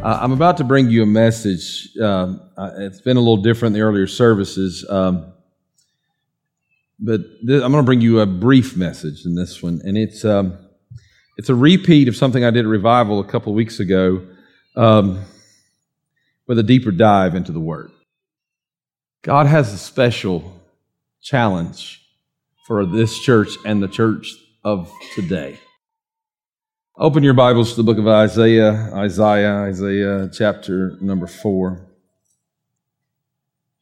I'm about to bring you a message. It's been a little different in the earlier services, but I'm going to bring you a brief message in this one, and it's a repeat of something I did at Revival a couple of weeks ago, with a deeper dive into the Word. God has a special challenge for this church and the church of today. Open your Bibles to the book of Isaiah chapter number 4.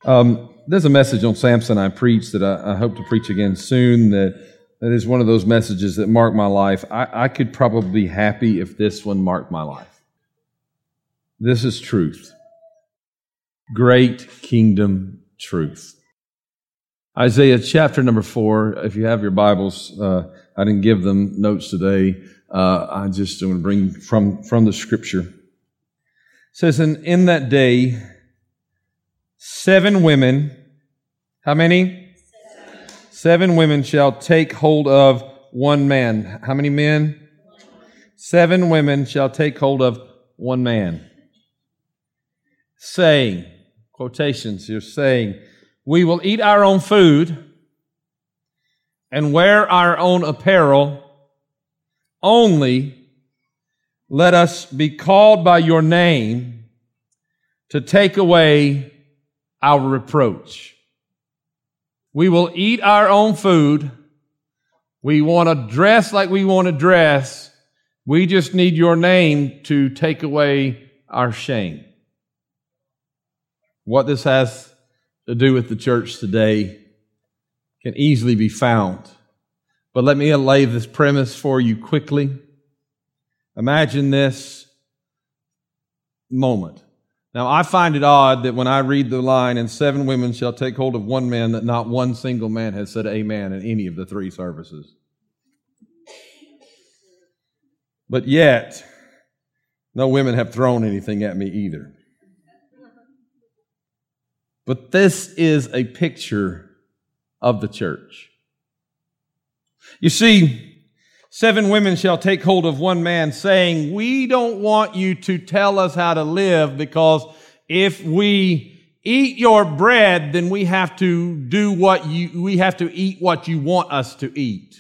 There's a message on Samson I preached that I hope to preach again soon. That is one of those messages that marked my life. I could probably be happy if this one marked my life. This is truth. Great kingdom truth. Isaiah chapter number 4. If you have your Bibles, I didn't give them notes today. I just want to bring from the scripture. It says, and in that day, 7 women, how many? 7 women shall take hold of one man. How many men? 7 women shall take hold of one man. Saying, quotations here, saying, we will eat our own food and wear our own apparel. Only let us be called by your name to take away our reproach. We will eat our own food. We want to dress like we want to dress. We just need your name to take away our shame. What this has to do with the church today can easily be found. But let me lay this premise for you quickly. Imagine this moment. Now, I find it odd that when I read the line, and 7 women shall take hold of one man, that not one single man has said amen in any of the 3 services. But yet, no women have thrown anything at me either. But this is a picture of the church. You see, 7 women shall take hold of one man, saying, we don't want you to tell us how to live, because if we eat your bread, then we have to eat what you want us to eat.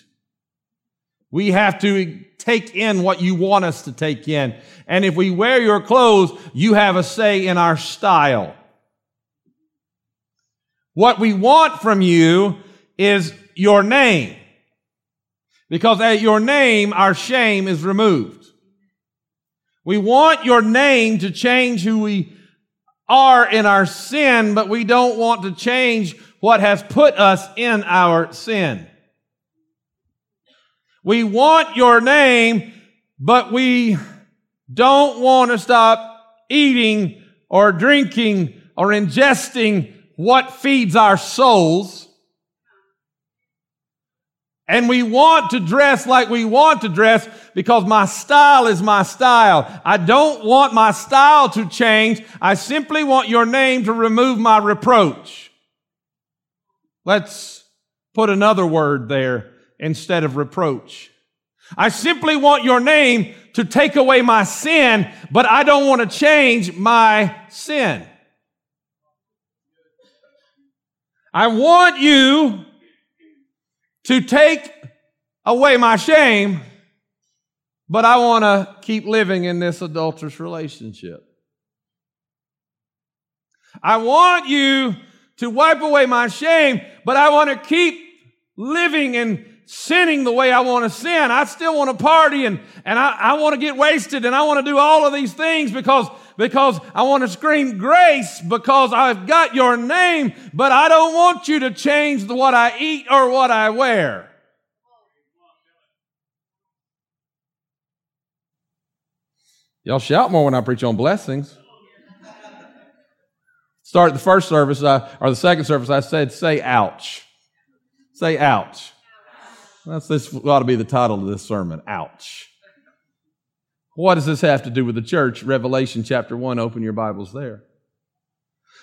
We have to take in what you want us to take in. And if we wear your clothes, you have a say in our style. What we want from you is your name. Because at your name, our shame is removed. We want your name to change who we are in our sin, but we don't want to change what has put us in our sin. We want your name, but we don't want to stop eating or drinking or ingesting what feeds our souls. And we want to dress like we want to dress because my style is my style. I don't want my style to change. I simply want your name to remove my reproach. Let's put another word there instead of reproach. I simply want your name to take away my sin, but I don't want to change my sin. I want you to take away my shame, but I want to keep living in this adulterous relationship. I want you to wipe away my shame, but I want to keep living and sinning the way I want to sin. I still want to party and I want to get wasted, and I want to do all of these things because I want to scream grace because I've got your name, but I don't want you to change what I eat or what I wear. Y'all shout more when I preach on blessings. It's start the first service or the second service, I said, say ouch. Say ouch. This ought to be the title of this sermon, ouch. What does this have to do with the church? Revelation chapter 1, open your Bibles there.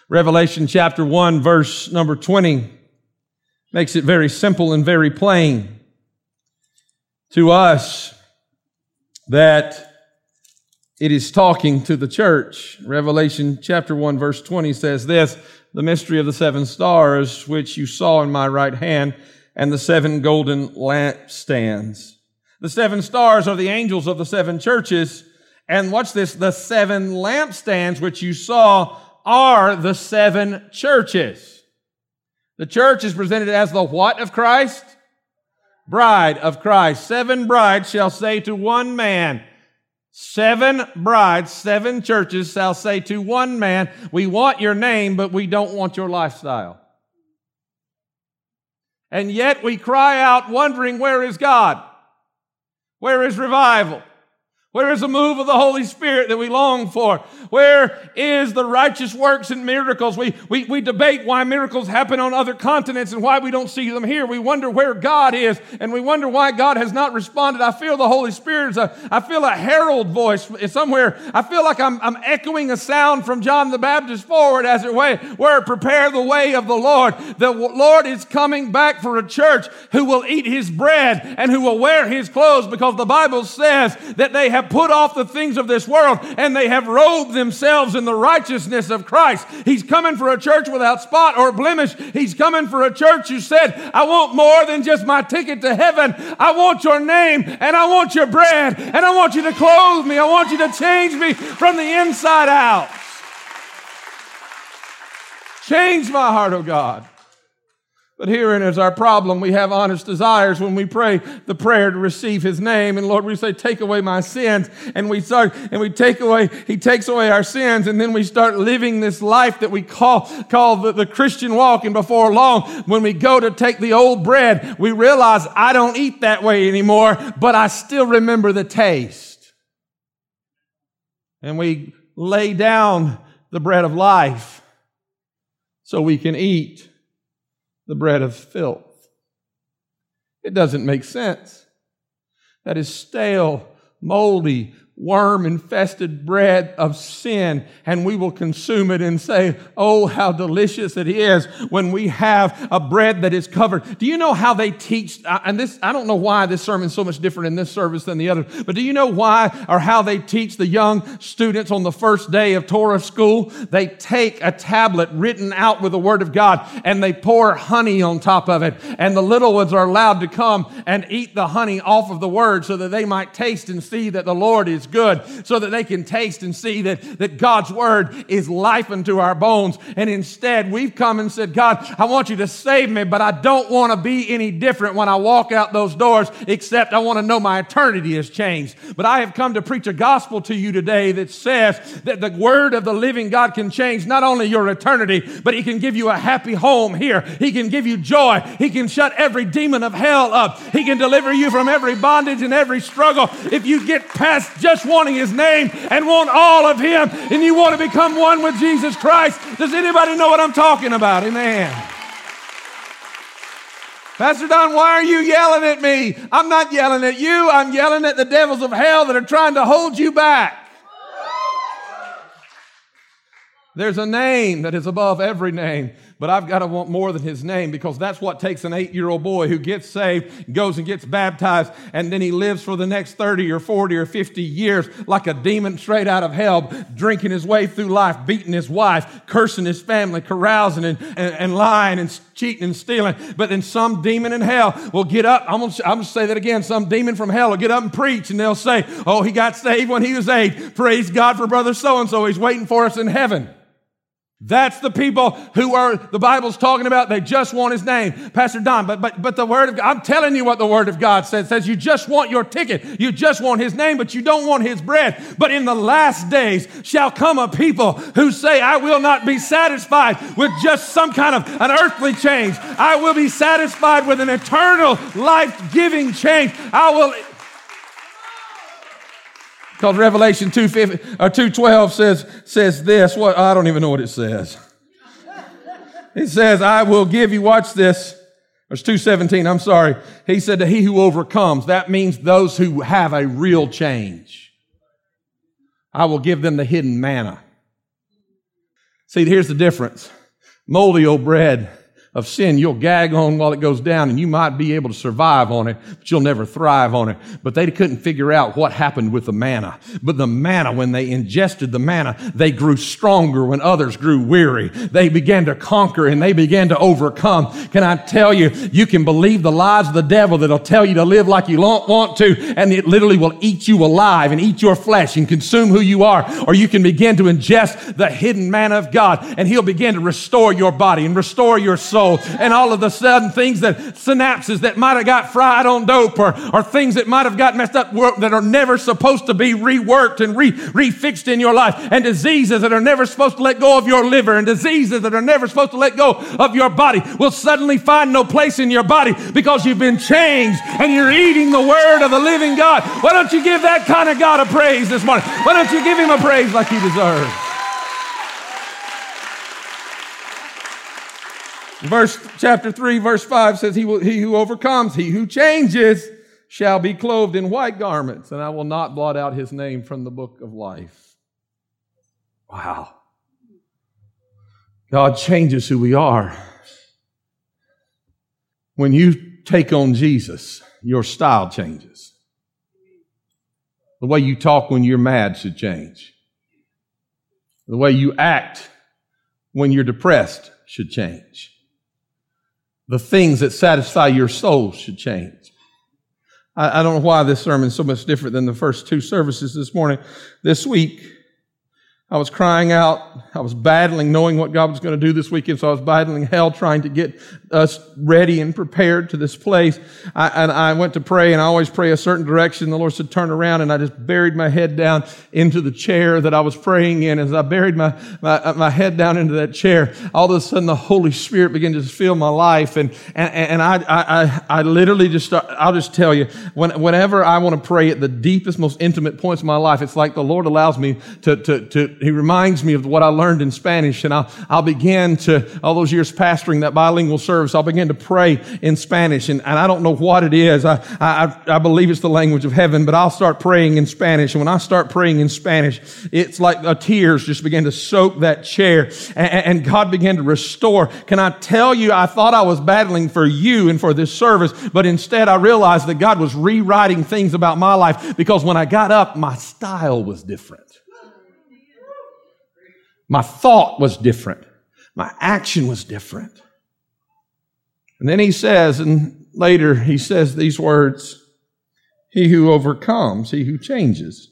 Revelation chapter 1, verse number 20, makes it very simple and very plain to us that it is talking to the church. Revelation chapter 1, verse 20 says this, "The mystery of the seven stars, which you saw in my right hand, and the seven golden lampstands." The seven stars are the angels of the seven churches. And watch this, the seven lampstands which you saw are the seven churches. The church is presented as the what of Christ? Bride of Christ. Seven brides shall say to one man. Seven brides, seven churches shall say to one man, we want your name, but we don't want your lifestyle. And yet we cry out wondering, where is God? Where is revival? Where is the move of the Holy Spirit that we long for? Where is the righteous works and miracles? We debate why miracles happen on other continents and why we don't see them here. We wonder where God is, and we wonder why God has not responded. I feel the Holy Spirit. I feel a herald voice somewhere. I feel like I'm echoing a sound from John the Baptist forward, as it were, prepare the way of the Lord. The Lord is coming back for a church who will eat his bread and who will wear his clothes, because the Bible says that they have put off the things of this world and they have robed themselves in the righteousness of Christ. He's coming for a church without spot or blemish. He's coming for a church who said, I want more than just my ticket to heaven. I want your name, and I want your bread, and I want you to clothe me. I want you to change me from the inside out. Change my heart, oh God. But herein is our problem. We have honest desires when we pray the prayer to receive his name. And Lord, we say, take away my sins. And we start, and we take away, he takes away our sins. And then we start living this life that we call the Christian walk. And before long, when we go to take the old bread, we realize I don't eat that way anymore, but I still remember the taste. And we lay down the bread of life so we can eat the bread of filth. It doesn't make sense. That is stale, moldy, worm-infested bread of sin, and we will consume it and say, oh, how delicious it is when we have a bread that is covered. Do you know how they teach, and this, I don't know why this sermon is so much different in this service than the other, but do you know why or how they teach the young students on the first day of Torah school? They take a tablet written out with the Word of God, and they pour honey on top of it, and the little ones are allowed to come and eat the honey off of the Word so that they might taste and see that the Lord is good, so that they can taste and see that God's word is life unto our bones. And instead, we've come and said, God, I want you to save me, but I don't want to be any different when I walk out those doors, except I want to know my eternity has changed. But I have come to preach a gospel to you today that says that the word of the living God can change not only your eternity, but he can give you a happy home here. He can give you joy. He can shut every demon of hell up. He can deliver you from every bondage and every struggle. If you get past just wanting his name and want all of him, and you want to become one with Jesus Christ. Does anybody know what I'm talking about? Amen. Pastor Don, why are you yelling at me? I'm not yelling at you. I'm yelling at the devils of hell that are trying to hold you back. There's a name that is above every name, but I've got to want more than his name, because that's what takes an 8-year-old boy who gets saved, goes and gets baptized, and then he lives for the next 30 or 40 or 50 years like a demon straight out of hell, drinking his way through life, beating his wife, cursing his family, carousing and lying and cheating and stealing. But then some demon in hell will get up. I'm going to say that again. Some demon from hell will get up and preach, and they'll say, oh, he got saved when he was 8. Praise God for brother so-and-so. He's waiting for us in heaven. That's the people who are the Bible's talking about. They just want his name. Pastor Don, but the Word of God, I'm telling you what the Word of God says. It says you just want your ticket. You just want his name, but you don't want his bread. But in the last days shall come a people who say, I will not be satisfied with just some kind of an earthly change. I will be satisfied with an eternal life-giving change. I will... Because Revelation 2:12 says this. What I don't even know what it says. It says, I will give you, watch this. There's 2:17, I'm sorry. He said to he who overcomes, that means those who have a real change. I will give them the hidden manna. See, here's the difference. Moldy old bread of sin, you'll gag on while it goes down, and you might be able to survive on it, but you'll never thrive on it. But they couldn't figure out what happened with the manna. But the manna, when they ingested the manna, they grew stronger when others grew weary. They began to conquer, and they began to overcome. Can I tell you, you can believe the lies of the devil that'll tell you to live like you don't want to, and it literally will eat you alive and eat your flesh and consume who you are. Or you can begin to ingest the hidden manna of God, and he'll begin to restore your body and restore your soul. And all of a sudden, things that synapses that might have got fried on dope or things that might have got messed up that are never supposed to be reworked and refixed in your life, and diseases that are never supposed to let go of your liver, and diseases that are never supposed to let go of your body will suddenly find no place in your body because you've been changed and you're eating the word of the living God. Why don't you give that kind of God a praise this morning? Why don't you give him a praise like he deserves? Chapter 3, verse 5 says, he who overcomes, he who changes, shall be clothed in white garments, and I will not blot out his name from the book of life. Wow. God changes who we are. When you take on Jesus, your style changes. The way you talk when you're mad should change. The way you act when you're depressed should change. The things that satisfy your soul should change. I don't know why this sermon is so much different than the first two services this morning. This week, I was crying out. I was battling, knowing what God was going to do this weekend, so I was battling hell, trying to get us ready and prepared to this place. I went to pray, and I always pray a certain direction. The Lord said, turn around, and I just buried my head down into the chair that I was praying in. As I buried my head down into that chair, all of a sudden the Holy Spirit began to just fill my life, and I literally just start, I'll just tell you, whenever I want to pray at the deepest, most intimate points of my life, it's like the Lord allows me to He reminds me of what I learned in Spanish, and I'll begin to, all those years pastoring that bilingual service, I'll begin to pray in Spanish, and I don't know what it is. I believe it's the language of heaven, but I'll start praying in Spanish, and when I start praying in Spanish, it's like tears just began to soak that chair, and God began to restore. Can I tell you, I thought I was battling for you and for this service, but instead I realized that God was rewriting things about my life, because when I got up, my style was different. My thought was different. My action was different. And then he says, and later he says these words, he who overcomes, he who changes.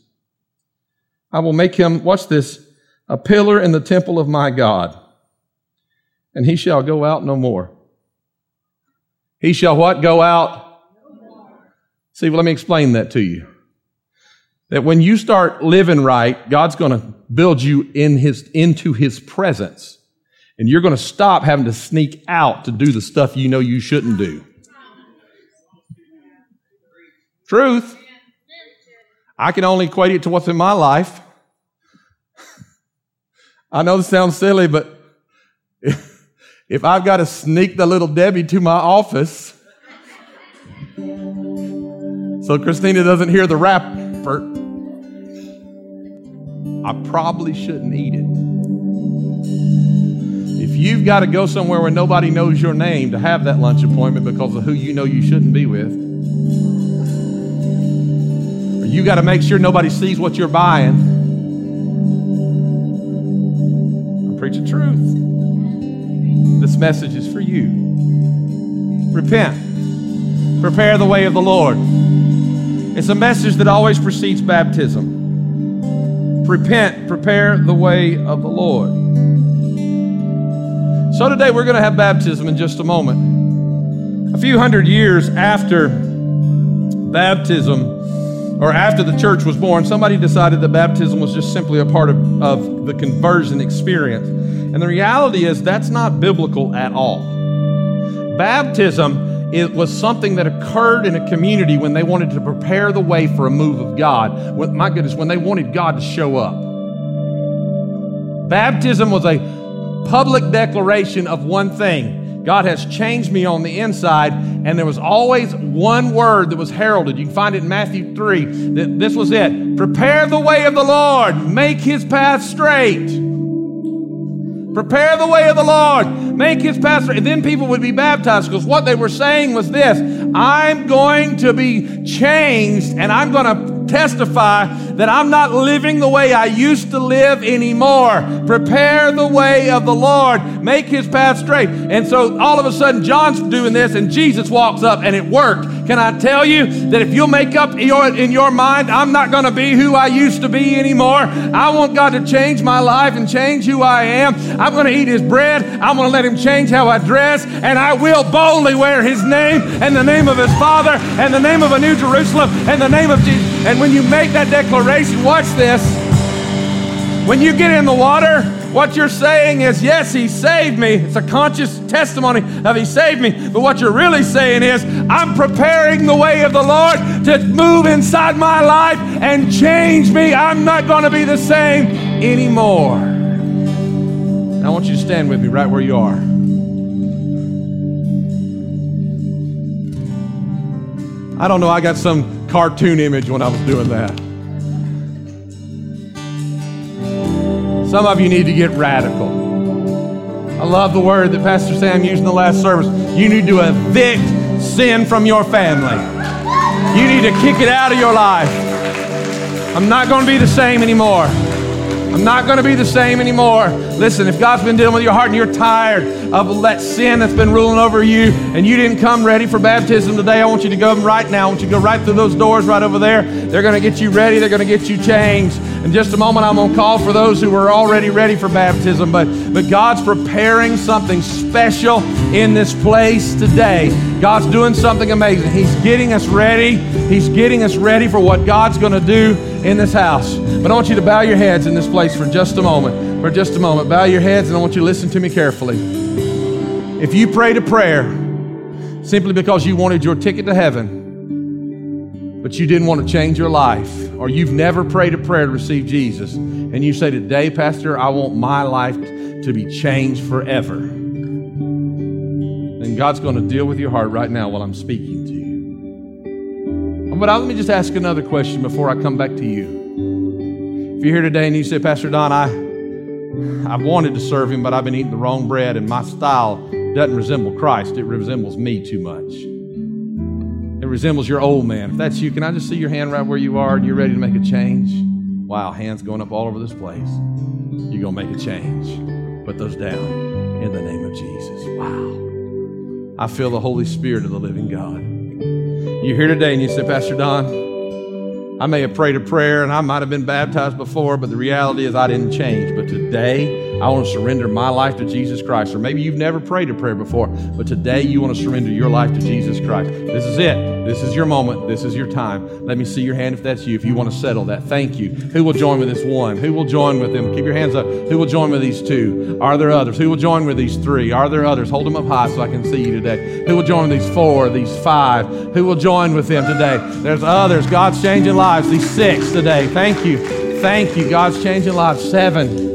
I will make him, watch this, a pillar in the temple of my God, and he shall go out no more. He shall what? Go out? No more. See, well, let me explain that to you. That when you start living right, God's going to build you into his presence. And you're going to stop having to sneak out to do the stuff you know you shouldn't do. Truth. I can only equate it to what's in my life. I know this sounds silly, but if I've got to sneak the little Debbie to my office so Christina doesn't hear the rapper, I probably shouldn't eat it. If you've got to go somewhere where nobody knows your name to have that lunch appointment because of who you know you shouldn't be with, or you got to make sure nobody sees what you're buying, I'm preaching truth. This message is for you. Repent. Prepare the way of the Lord. It's a message that always precedes baptism. Repent, prepare the way of the Lord. So today we're going to have baptism in just a moment. A few hundred years after baptism, or after the church was born, somebody decided that baptism was just simply a part of the conversion experience. And the reality is that's not biblical at all. Baptism, it was something that occurred in a community when they wanted to prepare the way for a move of God. My goodness, when they wanted God to show up. Baptism was a public declaration of one thing. God has changed me on the inside, and there was always one word that was heralded. You can find it in Matthew 3. This was it. Prepare the way of the Lord. Make his path straight. Prepare the way of the Lord. Make his path straight. And then people would be baptized because what they were saying was this: I'm going to be changed, and I'm going to testify that I'm not living the way I used to live anymore. Prepare the way of the Lord. Make his path straight. And so all of a sudden, John's doing this, and Jesus walks up, and it worked. Can I tell you that if you'll make up in your mind, I'm not going to be who I used to be anymore. I want God to change my life and change who I am. I'm going to eat his bread. I'm going to let him change how I dress, and I will boldly wear his name and the name of his Father and the name of a New Jerusalem and the name of Jesus. And when you make that declaration, watch this. When you get in the water, what you're saying is, yes, he saved me. It's a conscious testimony of he saved me. But what you're really saying is, I'm preparing the way of the Lord to move inside my life and change me. I'm not going to be the same anymore. And I want you to stand with me right where you are. I don't know, I got some cartoon image when I was doing that. Some of you need to get radical. I love the word that Pastor Sam used in the last service. You need to evict sin from your family. You need to kick it out of your life. I'm not going to be the same anymore. I'm not going to be the same anymore. Listen, if God's been dealing with your heart and you're tired of that sin that's been ruling over you and you didn't come ready for baptism today, I want you to go right now. I want you to go right through those doors right over there. They're going to get you ready. They're going to get you changed. In just a moment, I'm going to call for those who are already ready for baptism. But God's preparing something special in this place today. God's doing something amazing. He's getting us ready. He's getting us ready for what God's going to do in this house. But I want you to bow your heads in this place for just a moment. For just a moment, bow your heads, and I want you to listen to me carefully. If you prayed a prayer simply because you wanted your ticket to heaven, but you didn't want to change your life, or you've never prayed a prayer to receive Jesus, and you say, today, Pastor, I want my life to be changed forever, then God's going to deal with your heart right now while I'm speaking to you. But let me just ask another question before I come back to you. If you're here today and you say, Pastor Don, I've wanted to serve him, but I've been eating the wrong bread and my style doesn't resemble Christ. It resembles me too much. It resembles your old man. If that's you, can I just see your hand right where you are and you're ready to make a change? Wow, hands going up all over this place. You're going to make a change. Put those down in the name of Jesus. Wow. I feel the Holy Spirit of the living God. You're here today and you say, Pastor Don, I may have prayed a prayer and I might have been baptized before, but the reality is I didn't change. But today I want to surrender my life to Jesus Christ. Or maybe you've never prayed a prayer before, but today you want to surrender your life to Jesus Christ. This is it. This is your moment. This is your time. Let me see your hand if that's you, if you want to settle that. Thank you. Who will join with this one? Who will join with them? Keep your hands up. Who will join with these two? Are there others? Who will join with these three? Are there others? Hold them up high so I can see you today. Who will join with these four, these five? Who will join with them today? There's others. God's changing lives. These six today. Thank you. Thank you. God's changing lives. Seven.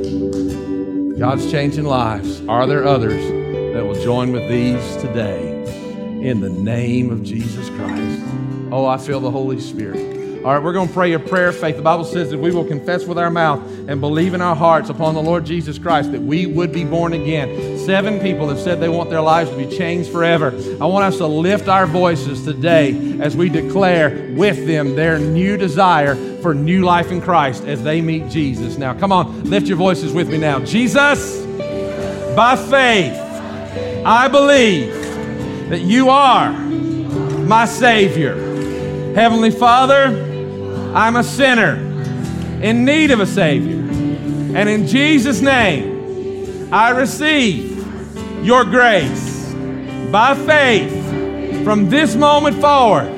God's changing lives. Are there others that will join with these today? In the name of Jesus Christ. Oh, I feel the Holy Spirit. All right, we're going to pray a prayer of faith. The Bible says that we will confess with our mouth and believe in our hearts upon the Lord Jesus Christ that we would be born again. 7 people have said they want their lives to be changed forever. I want us to lift our voices today as we declare with them their new desire for new life in Christ as they meet Jesus. Now, come on, lift your voices with me now. Jesus, by faith, I believe that you are my Savior. Heavenly Father, I'm a sinner in need of a Savior. And in Jesus' name, I receive your grace by faith. From this moment forward,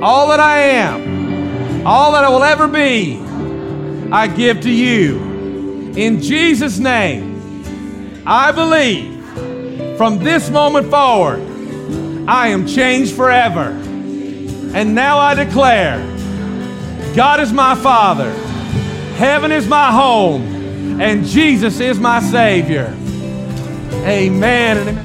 all that I am, all that I will ever be, I give to you. In Jesus' name, I believe from this moment forward, I am changed forever. And now I declare, God is my Father, heaven is my home, and Jesus is my Savior. Amen and amen.